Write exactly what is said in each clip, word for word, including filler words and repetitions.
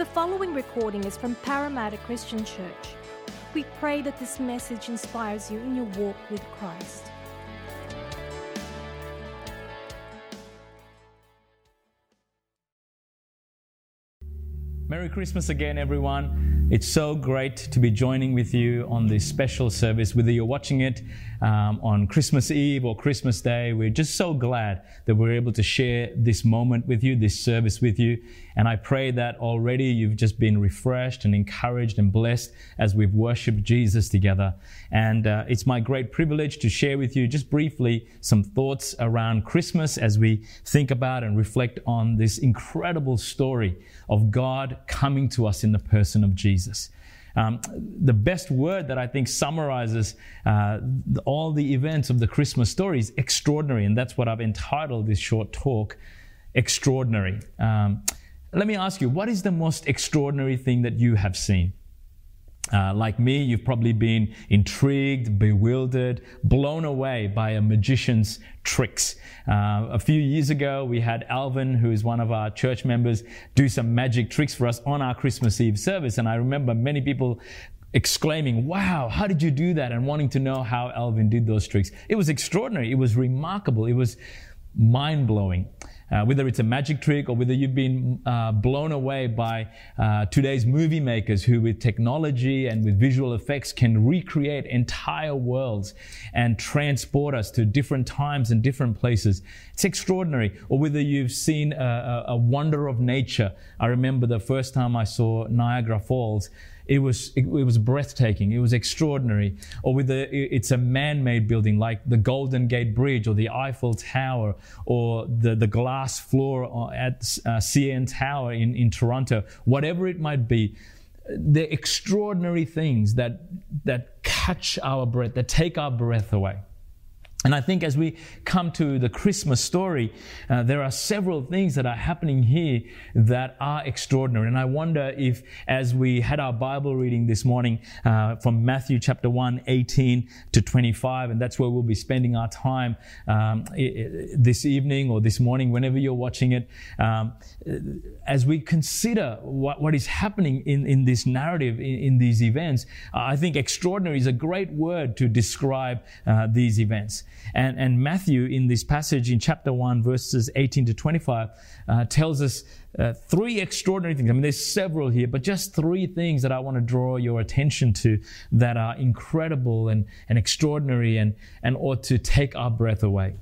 The following recording is from Parramatta Christian Church. We pray that this message inspires you in your walk with Christ. Merry Christmas again, everyone. It's so great to be joining with you on this special service, whether you're watching it um, on Christmas Eve or Christmas Day. We're just so glad that we're able to share this moment with you, this service with you. And I pray that already you've just been refreshed and encouraged and blessed as we've worshipped Jesus together. And uh, it's my great privilege to share with you just briefly some thoughts around Christmas as we think about and reflect on this incredible story of God coming to us in the person of Jesus. Um, the best word that I think summarizes uh, all the events of the Christmas story is extraordinary, and that's what I've entitled this short talk, Extraordinary. Um, let me ask you, what is the most extraordinary thing that you have seen? Uh, like me, you've probably been intrigued, bewildered, blown away by a magician's tricks. Uh, a few years ago, we had Alvin, who is one of our church members, do some magic tricks for us on our Christmas Eve service. And I remember many people exclaiming, wow, how did you do that? And wanting to know how Alvin did those tricks. It was extraordinary. It was remarkable. It was mind-blowing. Uh, whether it's a magic trick or whether you've been uh, blown away by uh, today's movie makers who with technology and with visual effects can recreate entire worlds and transport us to different times and different places. It's extraordinary. Or whether you've seen a, a wonder of nature. I remember the first time I saw Niagara Falls. It was it was breathtaking. It was extraordinary. Or whether it's a man-made building like the Golden Gate Bridge or the Eiffel Tower or the, the glass floor at uh, C N Tower in, in Toronto, whatever it might be, they're extraordinary things that that catch our breath, that take our breath away. And I think as we come to the Christmas story, uh, there are several things that are happening here that are extraordinary. And I wonder if, as we had our Bible reading this morning uh, from Matthew chapter one, eighteen to twenty-five, and that's where we'll be spending our time um, this evening or this morning, whenever you're watching it, um, as we consider what, what is happening in, in this narrative, in, in these events, uh, I think extraordinary is a great word to describe uh, these events. And, and Matthew, in this passage in chapter one, verses eighteen to twenty-five, uh, tells us uh, three extraordinary things. I mean, there's several here, but just three things that I want to draw your attention to that are incredible and, and extraordinary and, and ought to take our breath away.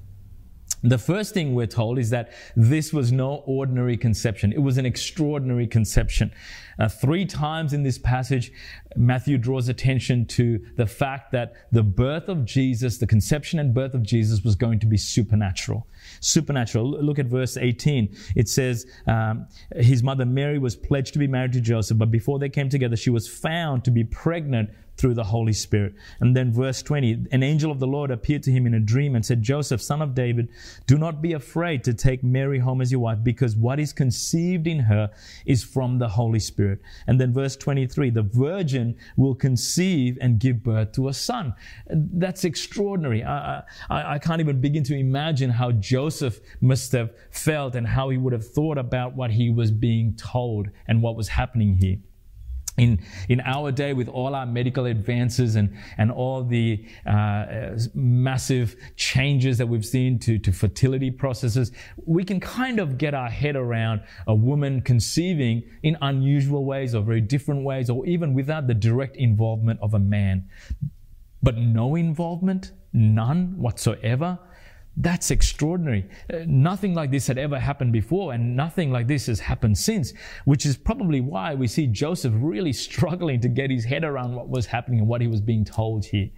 The first thing we're told is that this was no ordinary conception. It was an extraordinary conception. Uh, three times in this passage, Matthew draws attention to the fact that the birth of Jesus, the conception and birth of Jesus was going to be supernatural. Supernatural. Look at verse eighteen. It says, um, his mother Mary was pledged to be married to Joseph, but before they came together, she was found to be pregnant through the Holy Spirit. And then verse twenty, an angel of the Lord appeared to him in a dream and said, Joseph, son of David, do not be afraid to take Mary home as your wife, because what is conceived in her is from the Holy Spirit. And then verse twenty-three, the virgin will conceive and give birth to a son. That's extraordinary. I, I, I can't even begin to imagine how Joseph must have felt and how he would have thought about what he was being told and what was happening here. In in our day, with all our medical advances and, and all the uh, massive changes that we've seen to, to fertility processes, we can kind of get our head around a woman conceiving in unusual ways or very different ways or even without the direct involvement of a man. But no involvement, none whatsoever. That's extraordinary. Uh, nothing like this had ever happened before, and nothing like this has happened since, which is probably why we see Joseph really struggling to get his head around what was happening and what he was being told here.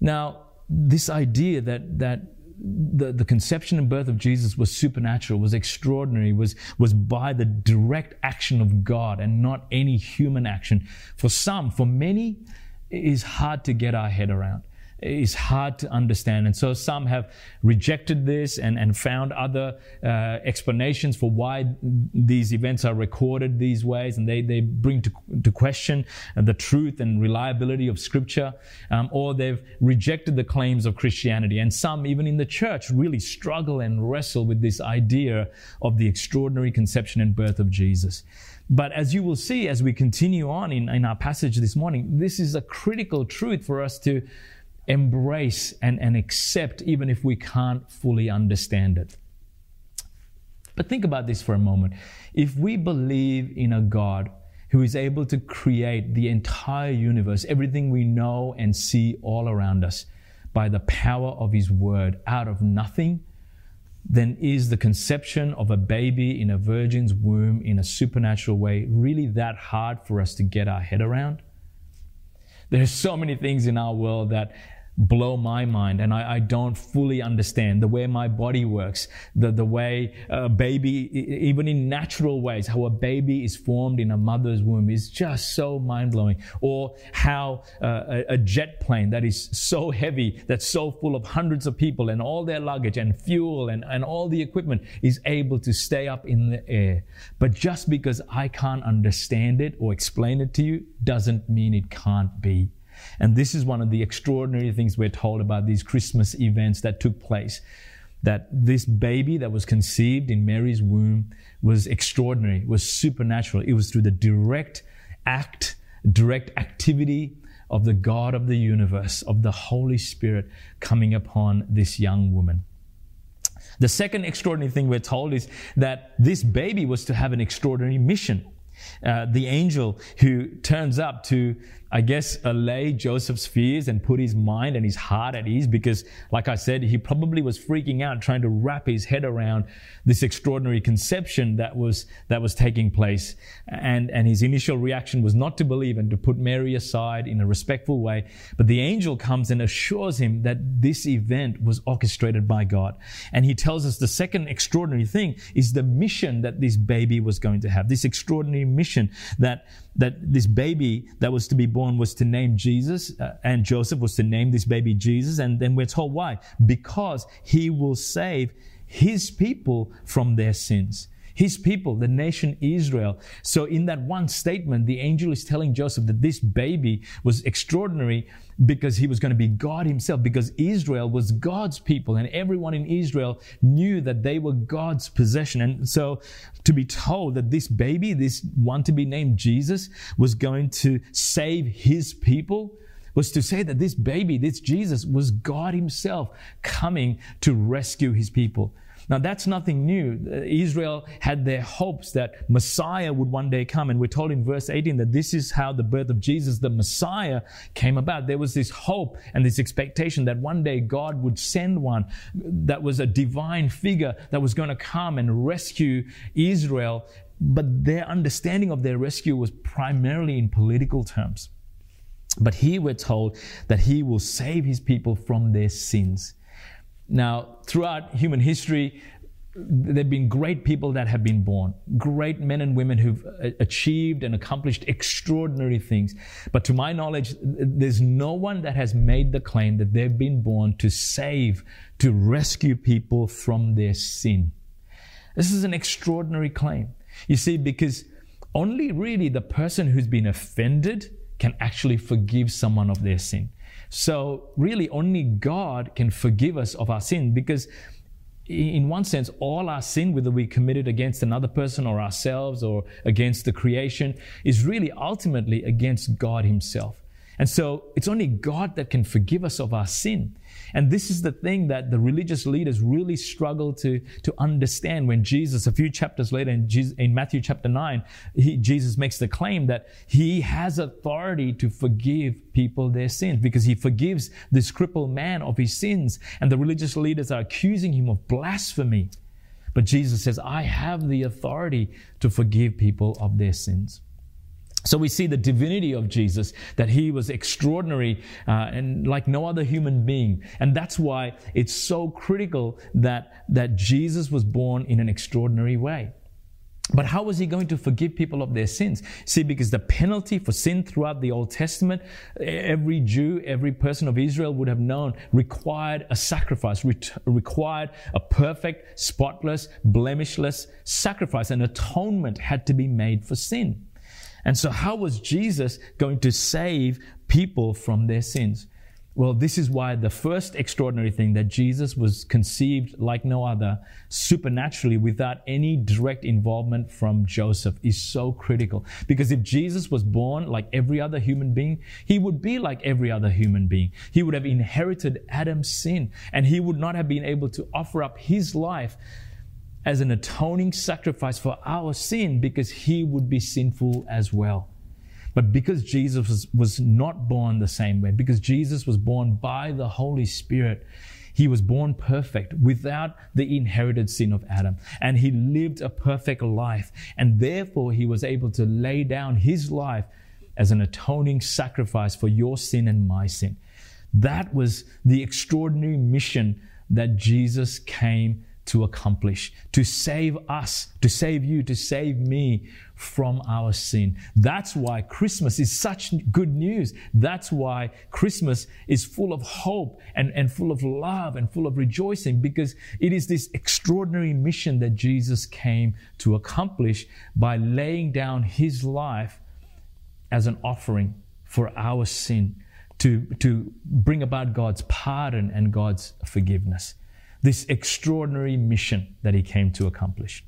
Now, this idea that that the, the conception and birth of Jesus was supernatural, was extraordinary, was, was by the direct action of God and not any human action. For some, for many, it is hard to get our head around. is hard to understand. And so some have rejected this and, and found other uh, explanations for why these events are recorded these ways, and they, they bring to, to question the truth and reliability of Scripture, um, or they've rejected the claims of Christianity. And some, even in the church, really struggle and wrestle with this idea of the extraordinary conception and birth of Jesus. But as you will see as we continue on in, in our passage this morning, this is a critical truth for us to embrace and, and accept, even if we can't fully understand it. But think about this for a moment. If we believe in a God who is able to create the entire universe, everything we know and see all around us, by the power of His Word out of nothing, then is the conception of a baby in a virgin's womb in a supernatural way really that hard for us to get our head around? There's so many things in our world that blow my mind, and I, I don't fully understand the way my body works, the, the way a baby, even in natural ways, how a baby is formed in a mother's womb is just so mind-blowing. Or how uh, a, a jet plane that is so heavy, that's so full of hundreds of people and all their luggage and fuel and, and all the equipment is able to stay up in the air. But just because I can't understand it or explain it to you doesn't mean it can't be. And this is one of the extraordinary things we're told about these Christmas events that took place, that this baby that was conceived in Mary's womb was extraordinary, was supernatural. It was through the direct act, direct activity of the God of the universe, of the Holy Spirit coming upon this young woman. The second extraordinary thing we're told is that this baby was to have an extraordinary mission. Uh, the angel who turns up to, I guess, allay Joseph's fears and put his mind and his heart at ease, because, like I said, he probably was freaking out trying to wrap his head around this extraordinary conception that was that was taking place. And, and his initial reaction was not to believe and to put Mary aside in a respectful way. But the angel comes and assures him that this event was orchestrated by God. And he tells us the second extraordinary thing is the mission that this baby was going to have, this extraordinary mission that that this baby that was to be born was to name Jesus, uh, and Joseph was to name this baby Jesus. And then we're told why. Because he will save his people from their sins. His people, the nation Israel. So in that one statement, the angel is telling Joseph that this baby was extraordinary because he was going to be God himself, because Israel was God's people, and everyone in Israel knew that they were God's possession. And so to be told that this baby, this one to be named Jesus, was going to save his people was to say that this baby, this Jesus, was God himself coming to rescue his people. Now, that's nothing new. Israel had their hopes that Messiah would one day come. And we're told in verse eighteen that this is how the birth of Jesus, the Messiah, came about. There was this hope and this expectation that one day God would send one that was a divine figure that was going to come and rescue Israel. But their understanding of their rescue was primarily in political terms. But here we're told that he will save his people from their sins. Now, throughout human history, there have been great people that have been born, great men and women who've achieved and accomplished extraordinary things. But to my knowledge, there's no one that has made the claim that they've been born to save, to rescue people from their sin. This is an extraordinary claim. You see, because only really the person who's been offended can actually forgive someone of their sin. So really only God can forgive us of our sin, because in one sense, all our sin, whether we commit it against another person or ourselves or against the creation, is really ultimately against God himself. And so it's only God that can forgive us of our sin. And this is the thing that the religious leaders really struggle to, to understand when Jesus, a few chapters later in, Jesus, in Matthew chapter nine, he, Jesus makes the claim that he has authority to forgive people their sins, because he forgives this crippled man of his sins. And the religious leaders are accusing him of blasphemy. But Jesus says, I have the authority to forgive people of their sins. So we see the divinity of Jesus, that he was extraordinary uh, and like no other human being. And that's why it's so critical that, that Jesus was born in an extraordinary way. But how was he going to forgive people of their sins? See, because the penalty for sin throughout the Old Testament, every Jew, every person of Israel would have known, required a sacrifice, required a perfect, spotless, blemishless sacrifice. An atonement had to be made for sin. And so how was Jesus going to save people from their sins? Well, this is why the first extraordinary thing, that Jesus was conceived like no other, supernaturally, without any direct involvement from Joseph, is so critical. Because if Jesus was born like every other human being, he would be like every other human being. He would have inherited Adam's sin, and he would not have been able to offer up his life as an atoning sacrifice for our sin, because he would be sinful as well. But because Jesus was, was not born the same way, because Jesus was born by the Holy Spirit, he was born perfect without the inherited sin of Adam. And he lived a perfect life. And therefore, he was able to lay down his life as an atoning sacrifice for your sin and my sin. That was the extraordinary mission that Jesus came to accomplish, to save us, to save you, to save me from our sin. That's why Christmas is such good news. That's why Christmas is full of hope and, and full of love and full of rejoicing, because it is this extraordinary mission that Jesus came to accomplish by laying down his life as an offering for our sin, to, to bring about God's pardon and God's forgiveness. This extraordinary mission that he came to accomplish.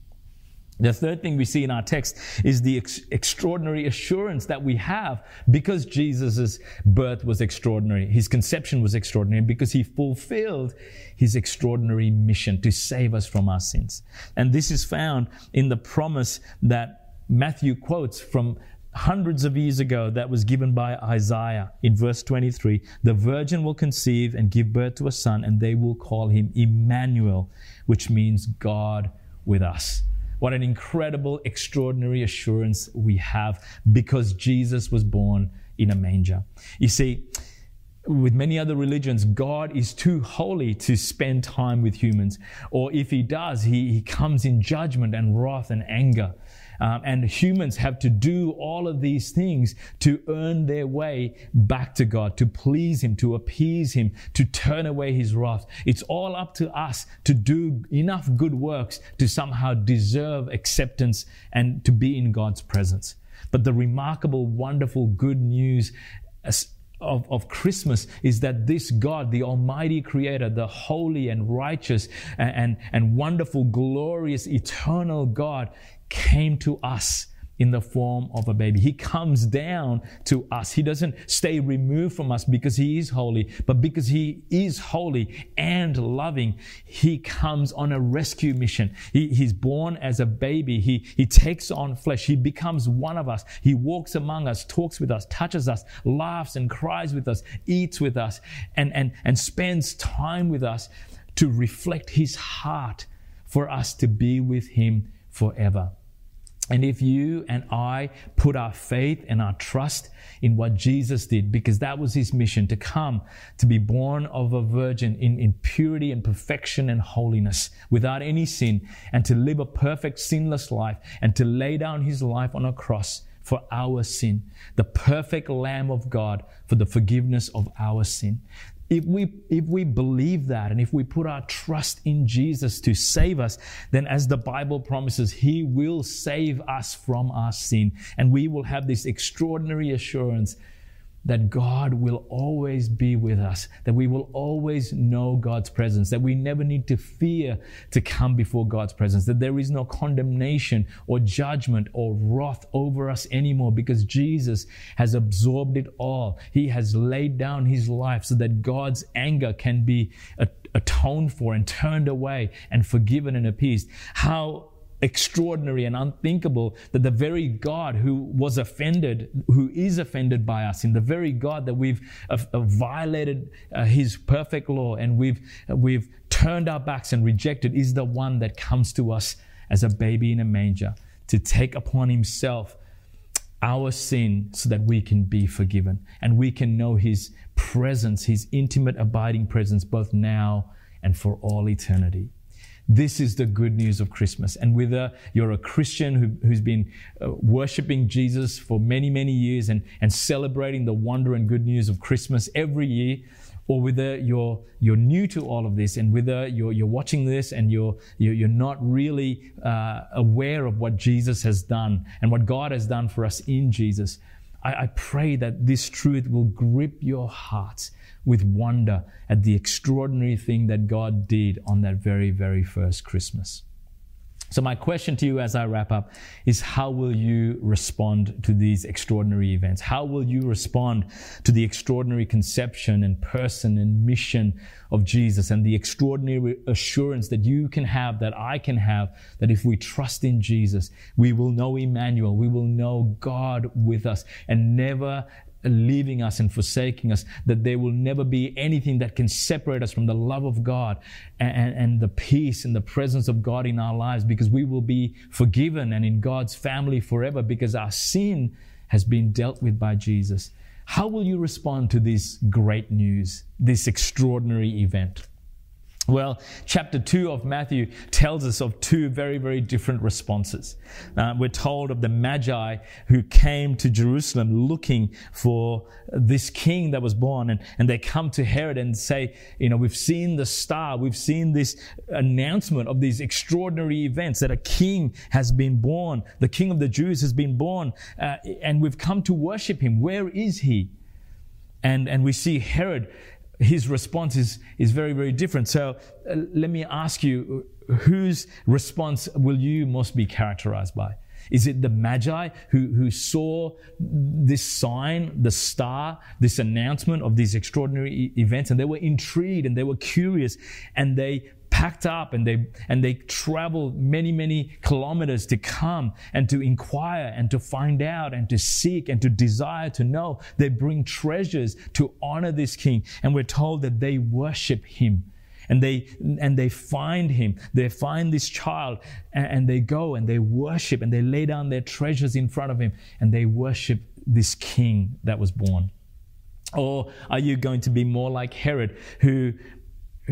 The third thing we see in our text is the ex- extraordinary assurance that we have because Jesus' birth was extraordinary. His conception was extraordinary because he fulfilled his extraordinary mission to save us from our sins. And this is found in the promise that Matthew quotes from hundreds of years ago that was given by Isaiah in verse twenty-three. The virgin will conceive and give birth to a son, and they will call him Emmanuel, which means God with us. What an incredible, extraordinary assurance we have because Jesus was born in a manger. You see, with many other religions, God is too holy to spend time with humans. Or if he does, he, he comes in judgment and wrath and anger. Um, and humans have to do all of these things to earn their way back to God, to please him, to appease him, to turn away his wrath. It's all up to us to do enough good works to somehow deserve acceptance and to be in God's presence. But the remarkable, wonderful, good news of, of Christmas is that this God, the Almighty Creator, the holy and righteous and, and, and wonderful, glorious, eternal God, came to us in the form of a baby. He comes down to us. He doesn't stay removed from us because he is holy, but because he is holy and loving, he comes on a rescue mission. He, he's born as a baby. He, he takes on flesh. He becomes one of us. He walks among us, talks with us, touches us, laughs and cries with us, eats with us, and, and, and spends time with us to reflect his heart for us to be with him forever. And if you and I put our faith and our trust in what Jesus did, because that was his mission, to come, to be born of a virgin in, in purity and perfection and holiness, without any sin, and to live a perfect, sinless life, and to lay down his life on a cross for our sin, the perfect Lamb of God for the forgiveness of our sin. If we if we believe that, and if we put our trust in Jesus to save us, then as the Bible promises, he will save us from our sin. And we will have this extraordinary assurance that God will always be with us, that we will always know God's presence, that we never need to fear to come before God's presence, that there is no condemnation or judgment or wrath over us anymore because Jesus has absorbed it all. He has laid down his life so that God's anger can be atoned for and turned away and forgiven and appeased. How extraordinary and unthinkable that the very God who was offended, who is offended by us, in the very God that we've uh, uh, violated uh, his perfect law and we've uh, we've turned our backs and rejected, is the one that comes to us as a baby in a manger to take upon himself our sin so that we can be forgiven and we can know his presence, his intimate abiding presence, both now and for all eternity. This is the good news of Christmas. And whether you're a Christian who, who's been uh, worshiping Jesus for many, many years and, and celebrating the wonder and good news of Christmas every year, or whether you're you're new to all of this, and whether you're you're watching this and you're you're not really uh, aware of what Jesus has done and what God has done for us in Jesus, I, I pray that this truth will grip your heart with wonder at the extraordinary thing that God did on that very, very first Christmas. So my question to you as I wrap up is, how will you respond to these extraordinary events? How will you respond to the extraordinary conception and person and mission of Jesus, and the extraordinary assurance that you can have, that I can have, that if we trust in Jesus, we will know Emmanuel, we will know God with us, and never leaving us and forsaking us, that there will never be anything that can separate us from the love of God and, and the peace and the presence of God in our lives, because we will be forgiven and in God's family forever, because our sin has been dealt with by Jesus. How will you respond to this great news, this extraordinary event? Well, chapter two of Matthew tells us of two very, very different responses. Uh, we're told of the Magi who came to Jerusalem looking for this king that was born, and, and they come to Herod and say, you know, we've seen the star, we've seen this announcement of these extraordinary events, that a king has been born, the king of the Jews has been born, uh, and we've come to worship him. Where is he? And, and we see Herod. His response is, is very, very different. So uh, let me ask you, whose response will you most be characterized by? Is it the Magi who, who saw this sign, the star, this announcement of these extraordinary e- events, and they were intrigued and they were curious, and they packed up and they and they traveled many, many kilometers to come and to inquire and to find out and to seek and to desire to know? They bring treasures to honor this king, and we're told that they worship him. And they and they find him, they find this child, and, and they go and they worship, and they lay down their treasures in front of him, and they worship this king that was born. Or are you going to be more like Herod, who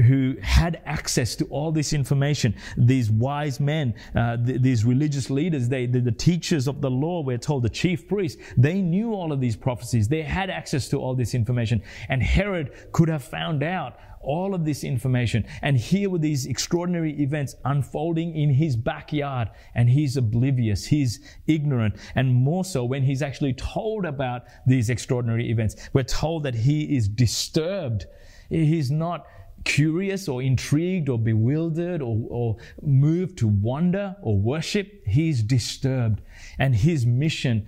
who had access to all this information? These wise men, uh, th- these religious leaders, they, the, the teachers of the law, we're told, the chief priests, they knew all of these prophecies. They had access to all this information. And Herod could have found out all of this information. And here were these extraordinary events unfolding in his backyard, and he's oblivious, he's ignorant, and more so when he's actually told about these extraordinary events. We're told that he is disturbed. He's not curious or intrigued or bewildered or, or moved to wonder or worship. He's disturbed, and his mission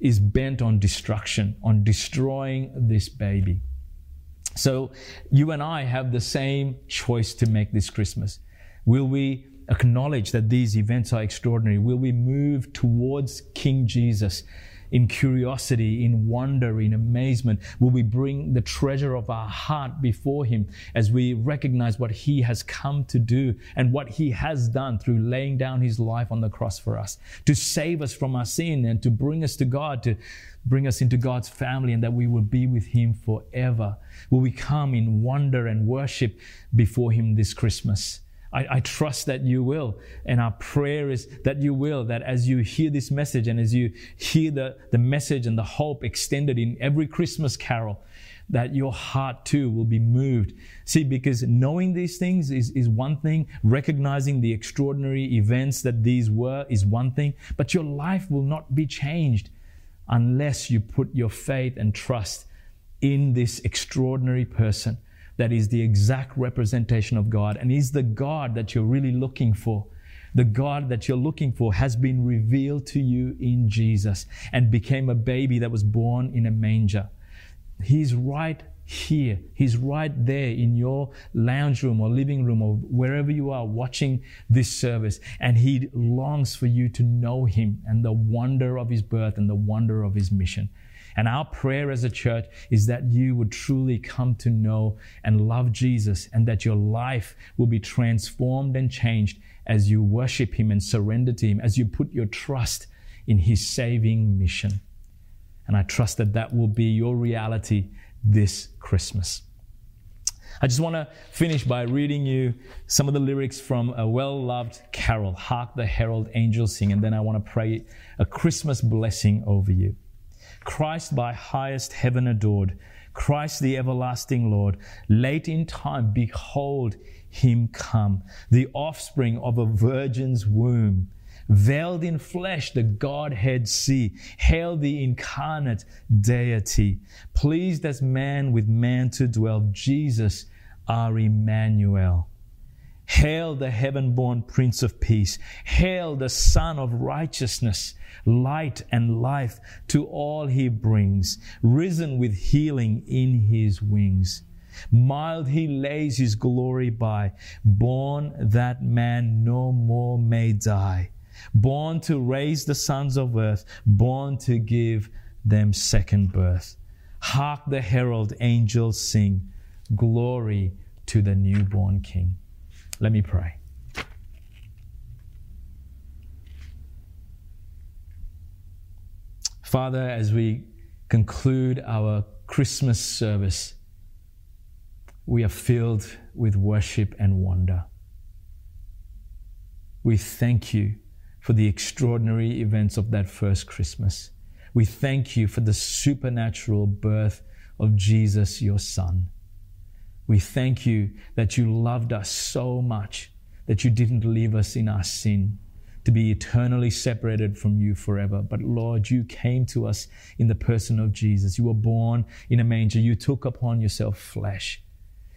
is bent on destruction, on destroying this baby. So you and I have the same choice to make this Christmas. Will we acknowledge that these events are extraordinary? Will we move towards King Jesus in curiosity, in wonder, in amazement? Will we bring the treasure of our heart before him as we recognize what he has come to do and what he has done through laying down his life on the cross for us, to save us from our sin and to bring us to God, to bring us into God's family, and that we will be with him forever? Will we come in wonder and worship before him this Christmas? I, I trust that you will, and our prayer is that you will, that as you hear this message and as you hear the, the message and the hope extended in every Christmas carol, that your heart too will be moved. See, because knowing these things is, is one thing, recognizing the extraordinary events that these were is one thing, but your life will not be changed unless you put your faith and trust in this extraordinary person that is the exact representation of God, and is the God that you're really looking for. The God that you're looking for has been revealed to you in Jesus and became a baby that was born in a manger. He's right here. He's right there in your lounge room or living room or wherever you are watching this service, and he longs for you to know him and the wonder of his birth and the wonder of his mission. And our prayer as a church is that you would truly come to know and love Jesus, and that your life will be transformed and changed as you worship him and surrender to him, as you put your trust in his saving mission. And I trust that that will be your reality this Christmas. I just want to finish by reading you some of the lyrics from a well-loved carol, Hark the Herald Angels Sing, and then I want to pray a Christmas blessing over you. Christ by highest heaven adored, Christ the everlasting Lord, late in time behold him come, the offspring of a virgin's womb. Veiled in flesh, the Godhead see. Hail the incarnate deity. Pleased as man with man to dwell, Jesus, our Emmanuel. Hail the heaven-born Prince of Peace. Hail the Son of Righteousness. Light and life to all he brings. Risen with healing in his wings. Mild he lays his glory by. Born that man no more may die. Born to raise the sons of earth, born to give them second birth. Hark the herald angels sing, glory to the newborn King. Let me pray. Father, as we conclude our Christmas service, we are filled with worship and wonder. We thank you for the extraordinary events of that first Christmas. We thank you for the supernatural birth of Jesus, your Son. We thank you that you loved us so much that you didn't leave us in our sin to be eternally separated from you forever. But Lord, you came to us in the person of Jesus. You were born in a manger. You took upon yourself flesh.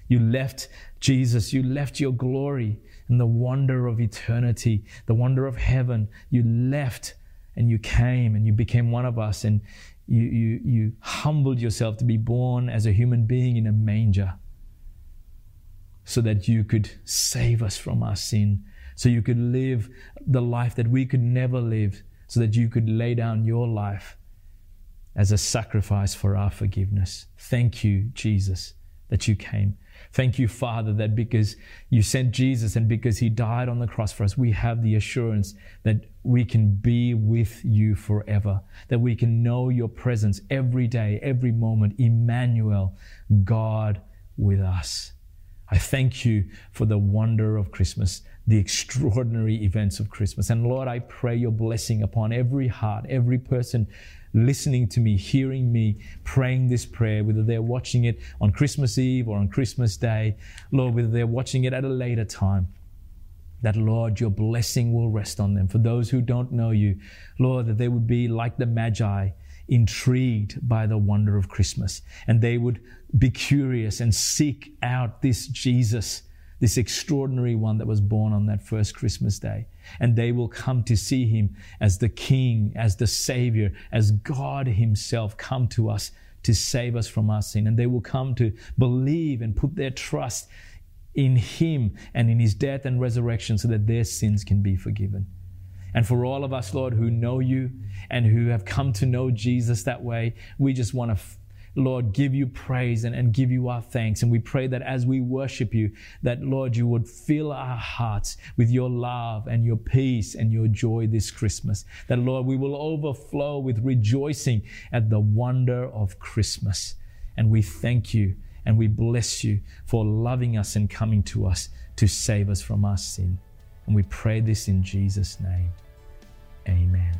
You left Jesus, you left your glory and the wonder of eternity, the wonder of heaven. You left and you came and you became one of us, and you, you, you humbled yourself to be born as a human being in a manger so that you could save us from our sin, so you could live the life that we could never live, so that you could lay down your life as a sacrifice for our forgiveness. Thank you, Jesus, that you came. Thank you, Father, that because you sent Jesus and because he died on the cross for us, we have the assurance that we can be with you forever, that we can know your presence every day, every moment, Emmanuel, God with us. I thank you for the wonder of Christmas, the extraordinary events of Christmas. And Lord, I pray your blessing upon every heart, every person listening to me, hearing me, praying this prayer, whether they're watching it on Christmas Eve or on Christmas Day, Lord, whether they're watching it at a later time, that, Lord, your blessing will rest on them. For those who don't know you, Lord, that they would be like the Magi, intrigued by the wonder of Christmas, and they would be curious and seek out this Jesus, this extraordinary one that was born on that first Christmas day. And they will come to see him as the King, as the Savior, as God himself come to us to save us from our sin. And they will come to believe and put their trust in him and in his death and resurrection so that their sins can be forgiven. And for all of us, Lord, who know you and who have come to know Jesus that way, we just want to, Lord, give you praise and, and give you our thanks. And we pray that as we worship you, that, Lord, you would fill our hearts with your love and your peace and your joy this Christmas. That, Lord, we will overflow with rejoicing at the wonder of Christmas. And we thank you and we bless you for loving us and coming to us to save us from our sin. And we pray this in Jesus' name. Amen.